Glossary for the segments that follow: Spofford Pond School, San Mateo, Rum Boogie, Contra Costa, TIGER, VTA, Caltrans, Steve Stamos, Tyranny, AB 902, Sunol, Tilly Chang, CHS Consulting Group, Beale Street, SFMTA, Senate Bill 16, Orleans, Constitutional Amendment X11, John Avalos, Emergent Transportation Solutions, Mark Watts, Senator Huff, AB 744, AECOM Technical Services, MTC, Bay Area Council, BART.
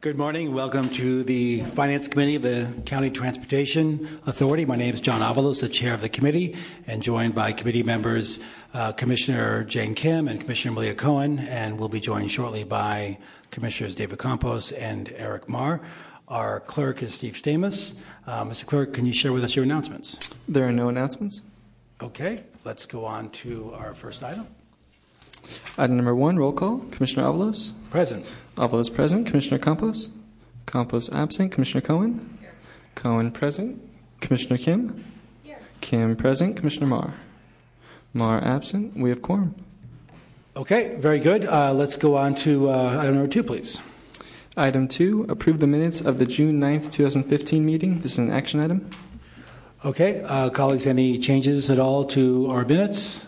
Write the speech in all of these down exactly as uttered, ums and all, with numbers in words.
Good morning. Welcome to the Finance Committee of the County Transportation Authority. My name is John Avalos, the chair of the committee, and joined by committee members uh, Commissioner Jane Kim and Commissioner Malia Cohen, and we'll be joined shortly by Commissioners David Campos and Eric Marr. Our clerk is Steve Stamos. Uh, Mister Clerk, can you share with us your announcements? There are no announcements. Okay. Let's go on to our first item. Item number one, roll call. Commissioner Avalos? Present. Avalos present. Commissioner Campos? Campos absent. Commissioner Cohen? Here. Cohen present. Commissioner Kim? Here. Kim present. Commissioner Marr? Marr absent. We have quorum. Okay, very good. Uh, let's go on to uh, item number two, please. Item two, approve the minutes of the June ninth, two thousand fifteen meeting. This is an action item. Okay, uh, colleagues, any changes at all to our minutes?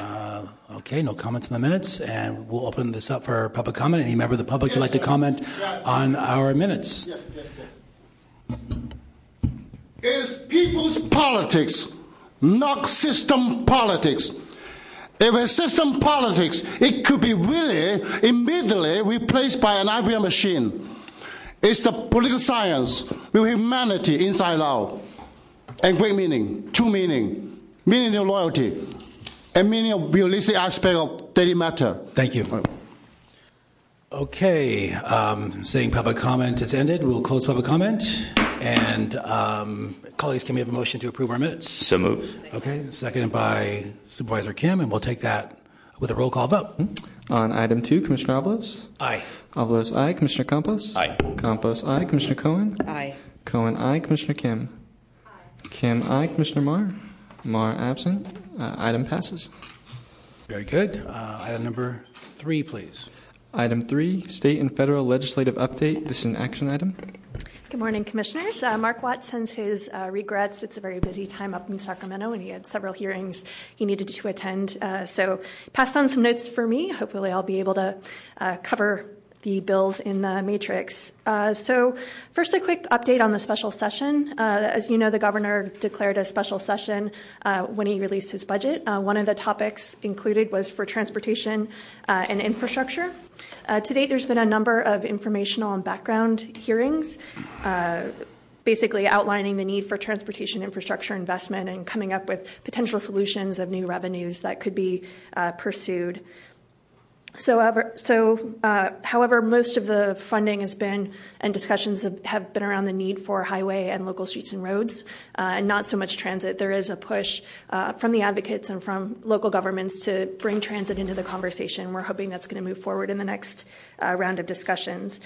Uh, okay, no comments on the minutes, and we'll open this up for public comment. Any member of the public yes, would like sir. to comment yes. on our minutes? Yes, yes, yes. It's people's politics, not system politics. If it's system politics, it could be really immediately replaced by an I B M machine. It's the political science with humanity inside out, and great meaning, true meaning, meaning of loyalty. And meaning of realistic aspect of daily matter. Thank you. Okay, um, saying public comment has ended. We'll close public comment. And um, colleagues, can we have a motion to approve our minutes? So moved. Okay, seconded by Supervisor Kim, and we'll take that with a roll call vote. On item two, Commissioner Avalos? Aye. Avalos, aye. Commissioner Campos? Aye. Campos, aye. Commissioner Cohen? Aye. Cohen, aye. Commissioner Kim? Aye. Kim, aye. Commissioner Marr? Marr absent. Uh, item passes. Very good. Uh, item number three, please. Item three, state and federal legislative update. This is an action item. Good morning, Commissioners. Uh, Mark Watts sends his uh, regrets. It's a very busy time up in Sacramento, and he had several hearings he needed to attend. Uh, so passed on some notes for me. Hopefully I'll be able to uh, cover the bills in the matrix. Uh, so first, a quick update on the special session. Uh, as you know, the governor declared a special session uh, when he released his budget. Uh, one of the topics included was for transportation uh, and infrastructure. Uh, to date, there's been a number of informational and background hearings, uh, basically outlining the need for transportation infrastructure investment and coming up with potential solutions of new revenues that could be uh, pursued. So, uh, so uh, however, most of the funding has been and discussions have, have been around the need for highway and local streets and roads uh, and not so much transit. There is a push uh, from the advocates and from local governments to bring transit into the conversation. We're hoping that's going to move forward in the next uh, round of discussions.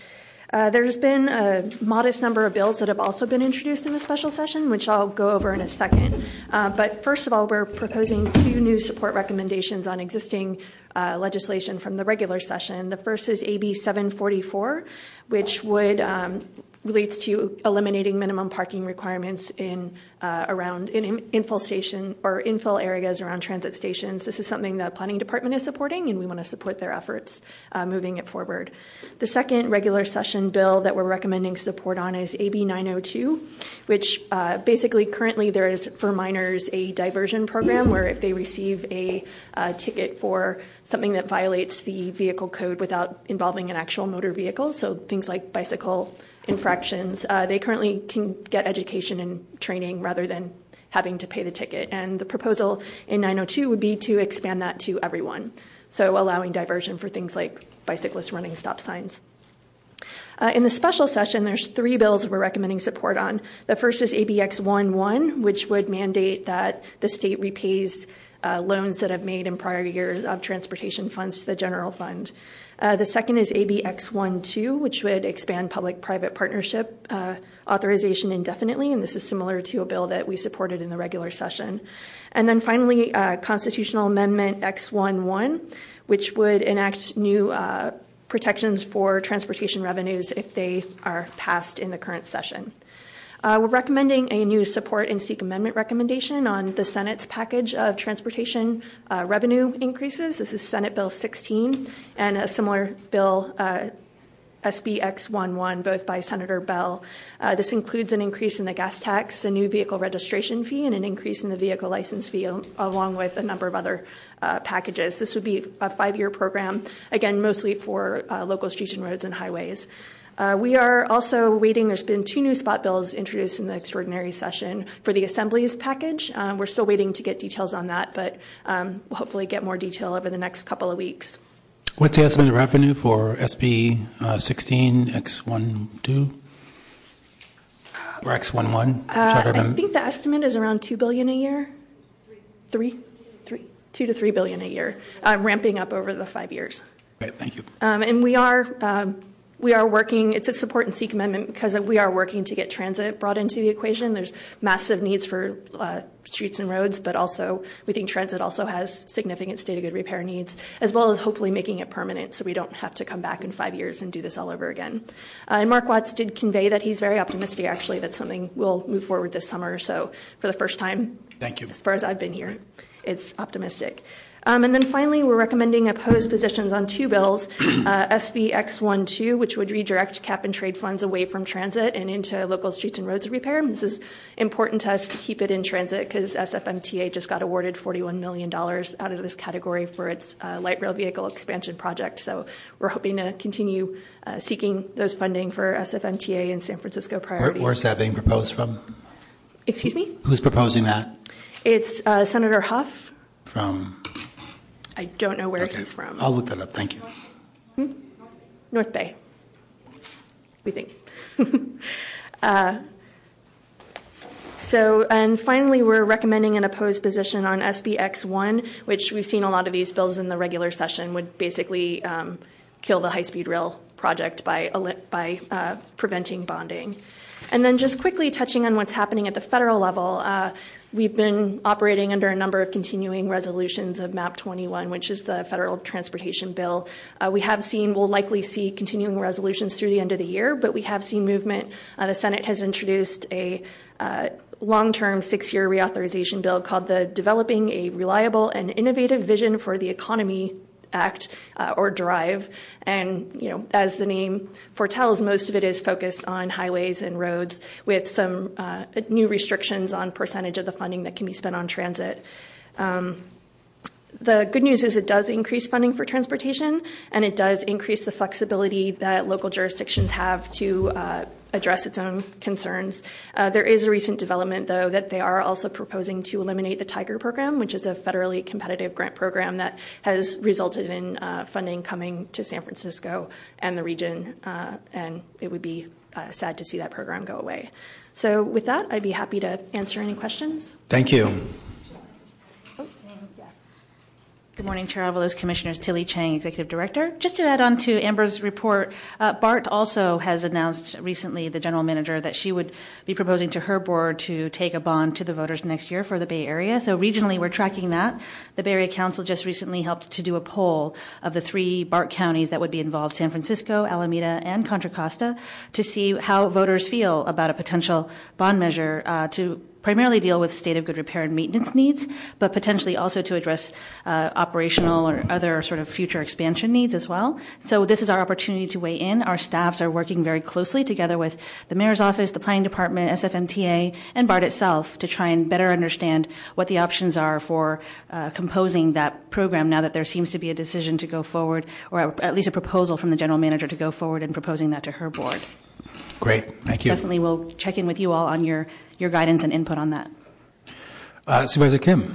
Uh, there's been a modest number of bills that have also been introduced in the special session, which I'll go over in a second. Uh, but first of all, we're proposing two new support recommendations on existing uh, legislation from the regular session. The first is A B seven forty-four, which would um, relates to eliminating minimum parking requirements in uh, around in infill station or infill areas around transit stations. This is something the planning department is supporting, and we want to support their efforts uh, moving it forward. The second regular session bill that we're recommending support on is A B nine oh two, which uh, basically currently there is for minors a diversion program where if they receive a uh, ticket for something that violates the vehicle code without involving an actual motor vehicle, so things like bicycle infractions, uh, they currently can get education and training rather than having to pay the ticket. And the proposal in nine oh two would be to expand that to everyone, so allowing diversion for things like bicyclists running stop signs. Uh, in the special session, there's three bills we're recommending support on. The first is A B X one dash one, which would mandate that the state repays Uh, loans that have made in prior years of transportation funds to the general fund. Uh, the second is A B X one dash two, which would expand public-private partnership uh, authorization indefinitely, and this is similar to a bill that we supported in the regular session. And then finally, uh, Constitutional Amendment X eleven, which would enact new uh, protections for transportation revenues if they are passed in the current session. Uh, we're recommending a new support and seek amendment recommendation on the Senate's package of transportation uh, revenue increases. This is Senate Bill sixteen and a similar bill, uh, S B X one dash one, both by Senator Bell. Uh, this includes an increase in the gas tax, a new vehicle registration fee, and an increase in the vehicle license fee, al- along with a number of other uh, packages. This would be a five-year program, again, mostly for uh, local streets and roads and highways. Uh, we are also waiting. There's been two new spot bills introduced in the extraordinary session for the Assembly's package. Um, we're still waiting to get details on that, but um, we'll hopefully get more detail over the next couple of weeks. What's the estimated revenue for S B sixteen X one two? Or X one one? Uh, I think the estimate is around two billion dollars a year. Three? Three. Two to three billion a year, uh, ramping up over the five years. Right, thank you. Um, and we are um, we are working, it's a support and seek amendment because we are working to get transit brought into the equation. There's massive needs for uh, streets and roads, but also we think transit also has significant state of good repair needs, as well as hopefully making it permanent so we don't have to come back in five years and do this all over again. Uh, and Mark Watts did convey that he's very optimistic, actually, that something will move forward this summer. So for the first time, thank you. As far as I've been here, it's optimistic. Um, and then finally, we're recommending opposed positions on two bills, uh, S B X one dash two, which would redirect cap-and-trade funds away from transit and into local streets and roads repair. This is important to us to keep it in transit because S F M T A just got awarded forty-one million dollars out of this category for its uh, light rail vehicle expansion project. So we're hoping to continue uh, seeking those funding for S F M T A and San Francisco priorities. Where, where's that being proposed from? Excuse me? Who's proposing that? It's uh, Senator Huff. From? I don't know where okay. he's from. I'll look that up. Thank you. Hmm? North Bay, we think. uh, so, and finally, we're recommending an opposed position on S B X one, which we've seen a lot of these bills in the regular session would basically um, kill the high-speed rail project by, by uh, preventing bonding. And then just quickly touching on what's happening at the federal level, uh, we've been operating under a number of continuing resolutions of MAP twenty-one, which is the federal transportation bill. Uh, we have seen, we'll likely see continuing resolutions through the end of the year, but we have seen movement. Uh, the Senate has introduced a uh, long-term six-year reauthorization bill called the Developing a Reliable and Innovative Vision for the Economy Act, uh, or DRIVE, and you know, as the name foretells, most of it is focused on highways and roads with some uh, new restrictions on percentage of the funding that can be spent on transit. Um, the good news is it does increase funding for transportation, and it does increase the flexibility that local jurisdictions have to uh, address its own concerns. Uh, there is a recent development, though, that they are also proposing to eliminate the TIGER program, which is a federally competitive grant program that has resulted in uh, funding coming to San Francisco and the region, uh, and it would be uh, sad to see that program go away. So with that, I'd be happy to answer any questions. Thank you. Good morning, Chair Avalos, Commissioners. Tilly Chang, Executive Director. Just to add on to Amber's report, uh, BART also has announced recently, the General Manager, that she would be proposing to her board to take a bond to the voters next year for the Bay Area. So regionally, we're tracking that. The Bay Area Council just recently helped to do a poll of the three BART counties that would be involved, San Francisco, Alameda, and Contra Costa, to see how voters feel about a potential bond measure uh, to primarily deal with state of good repair and maintenance needs, but potentially also to address uh, operational or other sort of future expansion needs as well. So this is our opportunity to weigh in. Our staffs are working very closely together with the Mayor's Office, the Planning Department, S F M T A, and BART itself to try and better understand what the options are for uh, composing that program now that there seems to be a decision to go forward, or at least a proposal from the General Manager to go forward and proposing that to her board. Great. Thank you. Definitely we'll check in with you all on your, your guidance and input on that. Uh, Supervisor Kim.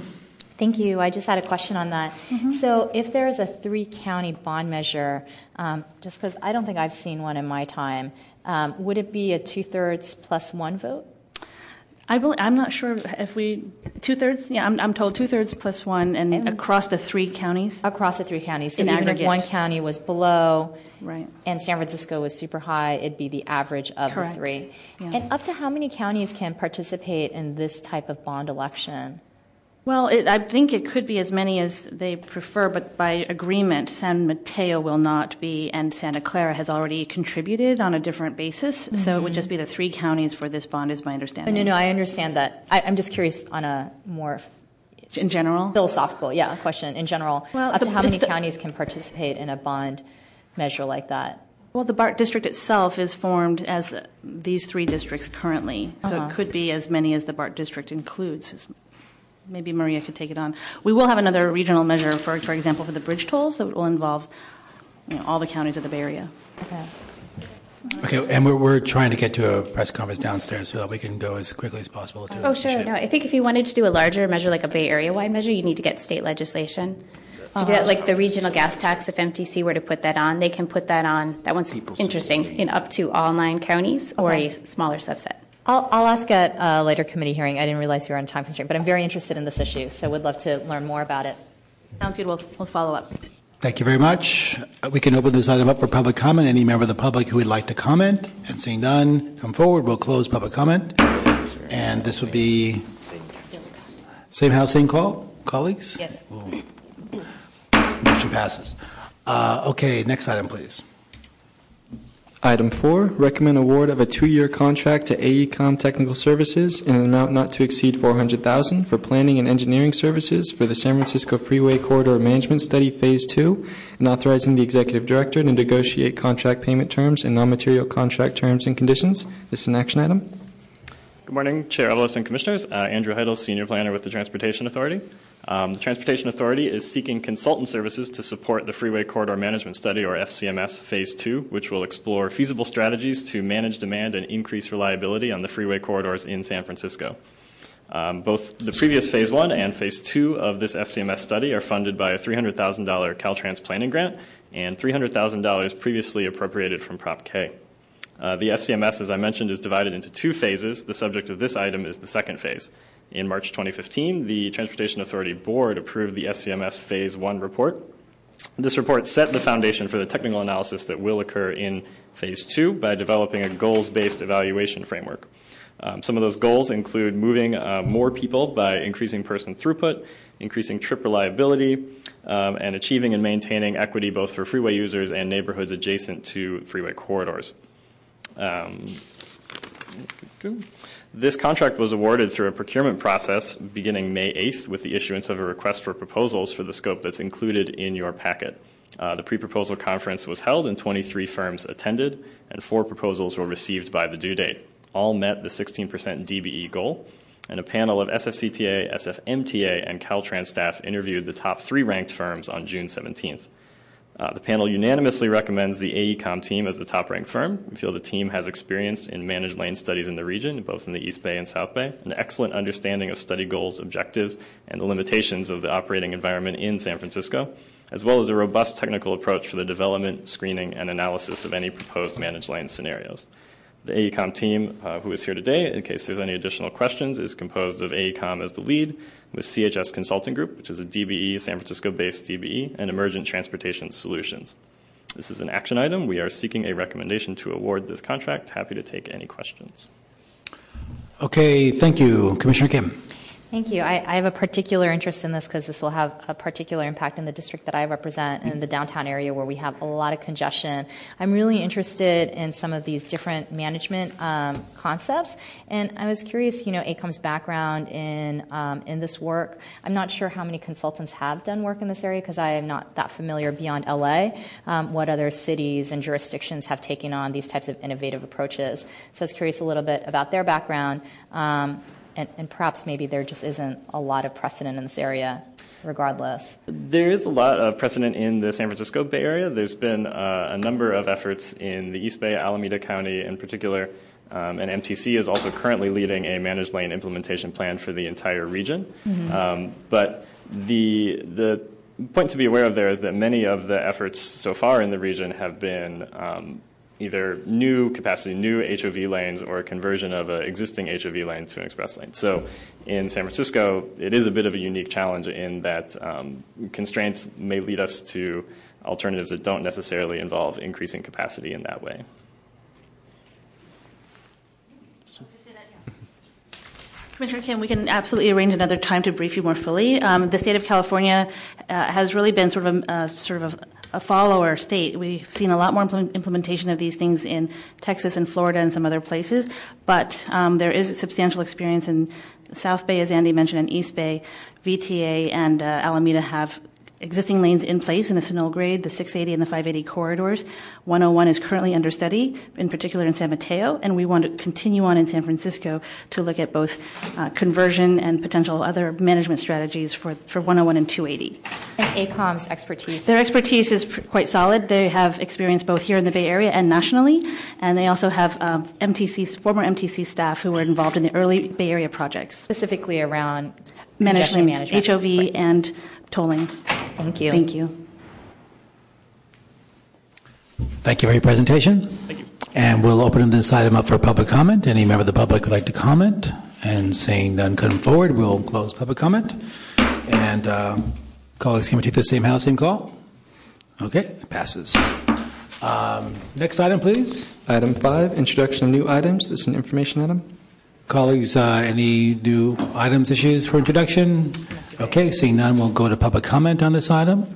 Thank you. I just had a question on that. Mm-hmm. So if there is a three-county bond measure, um, just because I don't think I've seen one in my time, um, would it be a two-thirds plus one vote? I believe, I'm not sure if we two-thirds. Yeah, I'm, I'm told two-thirds plus one, and mm-hmm. across the three counties. Across the three counties. So in even aggregate. If one county was below, right, and San Francisco was super high, it'd be the average of Correct. The three. Yeah. And up to how many counties can participate in this type of bond election? Well, it, I think it could be as many as they prefer, but by agreement, San Mateo will not be, and Santa Clara has already contributed on a different basis, mm-hmm. so it would just be the three counties for this bond, is my understanding. No, no, no, I understand that. I, I'm just curious on a more... In general? Philosophical, yeah, question. In general, well, up the, to how many the, counties can participate in a bond measure like that? Well, the BART district itself is formed as these three districts currently, so uh-huh. it could be as many as the BART district includes. Maybe Maria could take it on. We will have another regional measure, for for example, for the bridge tolls that will involve you know, all the counties of the Bay Area. Okay. Okay, and we're, we're trying to get to a press conference downstairs so that we can go as quickly as possible. To oh, sure. No, I think if you wanted to do a larger measure, like a Bay Area-wide measure, you need to get state legislation. To do that, like the regional gas tax, if M T C were to put that on, they can put that on, that one's People's interesting, in up to all nine counties or okay. a smaller subset. I'll, I'll ask at a later committee hearing. I didn't realize you were on time constraint, but I'm very interested in this issue, so would love to learn more about it. Sounds good. We'll, we'll follow up. Thank you very much. We can open this item up for public comment. Any member of the public who would like to comment and seeing none, come forward. We'll close public comment. And this would be same house, same call, colleagues? Yes. Ooh. Motion passes. Uh, okay, next item, please. Item four, recommend award of a two-year contract to AECOM Technical Services in an amount not to exceed four hundred thousand dollars for planning and engineering services for the San Francisco Freeway Corridor Management Study Phase two, and authorizing the Executive Director to negotiate contract payment terms and non-material contract terms and conditions. This is an action item. Good morning, Chair Avalos and Commissioners. Uh, Andrew Heidel, Senior Planner with the Transportation Authority. Um, the Transportation Authority is seeking consultant services to support the Freeway Corridor Management Study, or F C M S, Phase two, which will explore feasible strategies to manage demand and increase reliability on the freeway corridors in San Francisco. Um, both the previous Phase one and Phase two of this F C M S study are funded by a three hundred thousand dollars Caltrans planning grant and three hundred thousand dollars previously appropriated from Prop K. Uh, the F C M S, as I mentioned, is divided into two phases. The subject of this item is the second phase. In March twenty fifteen, the Transportation Authority Board approved the F C M S Phase one report. This report set the foundation for the technical analysis that will occur in Phase two by developing a goals-based evaluation framework. Um, some of those goals include moving uh, more people by increasing person throughput, increasing trip reliability, um, and achieving and maintaining equity both for freeway users and neighborhoods adjacent to freeway corridors. Um, This contract was awarded through a procurement process beginning May eighth with the issuance of a request for proposals for the scope that's included in your packet. Uh, the pre-proposal conference was held and twenty-three firms attended, and four proposals were received by the due date. All met the sixteen percent D B E goal, and a panel of S F C T A, S F M T A, and Caltrans staff interviewed the top three ranked firms on June seventeenth. Uh, the panel unanimously recommends the AECOM team as the top-ranked firm. We feel the team has experience in managed lane studies in the region, both in the East Bay and South Bay, an excellent understanding of study goals, objectives, and the limitations of the operating environment in San Francisco, as well as a robust technical approach for the development, screening, and analysis of any proposed managed lane scenarios. The AECOM team, uh, who is here today, in case there's any additional questions, is composed of AECOM as the lead, with C H S Consulting Group, which is a D B E, San Francisco-based D B E, and Emergent Transportation Solutions. This is an action item. We are seeking a recommendation to award this contract. Happy to take any questions. Okay, thank you. Commissioner Kim. Thank you. I, I have a particular interest in this because this will have a particular impact in the district that I represent and the downtown area where we have a lot of congestion. I'm really interested in some of these different management um, concepts, and I was curious, you know, AECOM's background in um, in this work. I'm not sure how many consultants have done work in this area because I am not that familiar beyond L A um, what other cities and jurisdictions have taken on these types of innovative approaches. So I was curious a little bit about their background. Um, And, and perhaps maybe there just isn't a lot of precedent in this area, regardless. There is a lot of precedent in the San Francisco Bay Area. There's been uh, a number of efforts in the East Bay, Alameda County in particular, um, and M T C is also currently leading a managed lane implementation plan for the entire region. Mm-hmm. Um, but the the point to be aware of there is that many of the efforts so far in the region have been um, either new capacity, new H O V lanes, or a conversion of an existing H O V lane to an express lane. So in San Francisco, it is a bit of a unique challenge in that um, constraints may lead us to alternatives that don't necessarily involve increasing capacity in that way. Commissioner Kim, we can absolutely arrange another time to brief you more fully. Um, the state of California uh, has really been sort of a, uh, sort of a, a follower state. We've seen a lot more implement- implementation of these things in Texas and Florida and some other places, but um, there is substantial experience in South Bay, as Andy mentioned, and East Bay. V T A and uh, Alameda have existing lanes in place in the Sunol grade, the six eighty and the five eighty corridors. one oh one is currently under study, in particular in San Mateo, and we want to continue on in San Francisco to look at both uh, conversion and potential other management strategies for, for one oh one and two eighty. And AECOM's expertise? Their expertise is pr- quite solid. They have experience both here in the Bay Area and nationally, and they also have um, M T C, former M T C staff who were involved in the early Bay Area projects. Specifically around management, management. H O V, right. And tolling. Thank you. Thank you. Thank you for your presentation. Thank you. And we'll open this item up for public comment. Any member of the public would like to comment? And seeing none come forward, we'll close public comment. And uh, colleagues can we take the same house, same call? Okay, passes. Um, next item, please. Item five, introduction of new items. This is an information item. Colleagues, uh, any new items, issues for introduction? Okay, seeing none, we'll go to public comment on this item.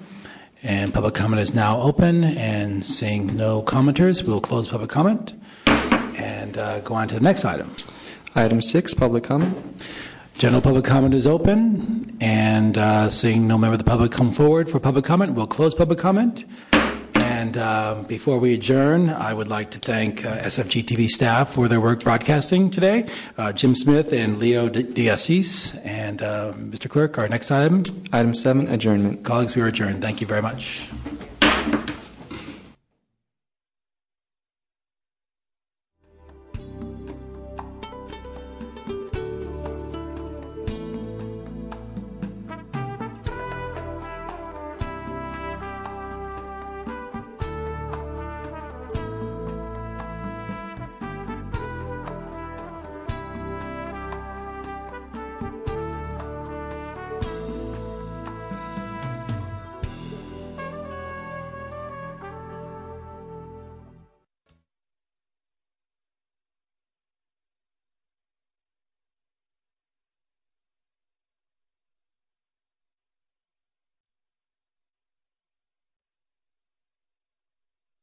And public comment is now open. And seeing no commenters, we'll close public comment and uh, go on to the next item. Item six, public comment. General public comment is open. And uh, seeing no member of the public come forward for public comment, we'll close public comment. And uh, before we adjourn, I would like to thank uh, S F G T V staff for their work broadcasting today, uh, Jim Smith and Leo D'Assis. And uh, Mister Clerk, our next item. Item seven, adjournment. Colleagues, we are adjourned. Thank you very much.